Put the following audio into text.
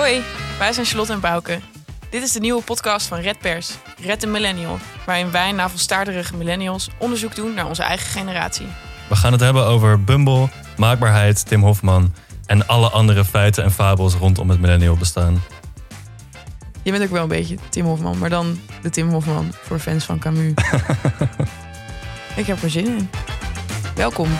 Hoi, wij zijn Charlotte en Bouke. Dit is de nieuwe podcast van Red Pers, Red de Millennial, waarin wij navelstaarderige millennials onderzoek doen naar onze eigen generatie. We gaan het hebben over Bumble, maakbaarheid, Tim Hofman en alle andere feiten en fabels rondom het millennial bestaan. Je bent ook wel een beetje Tim Hofman, maar dan de Tim Hofman voor fans van Camus. Ik heb er zin in. Welkom.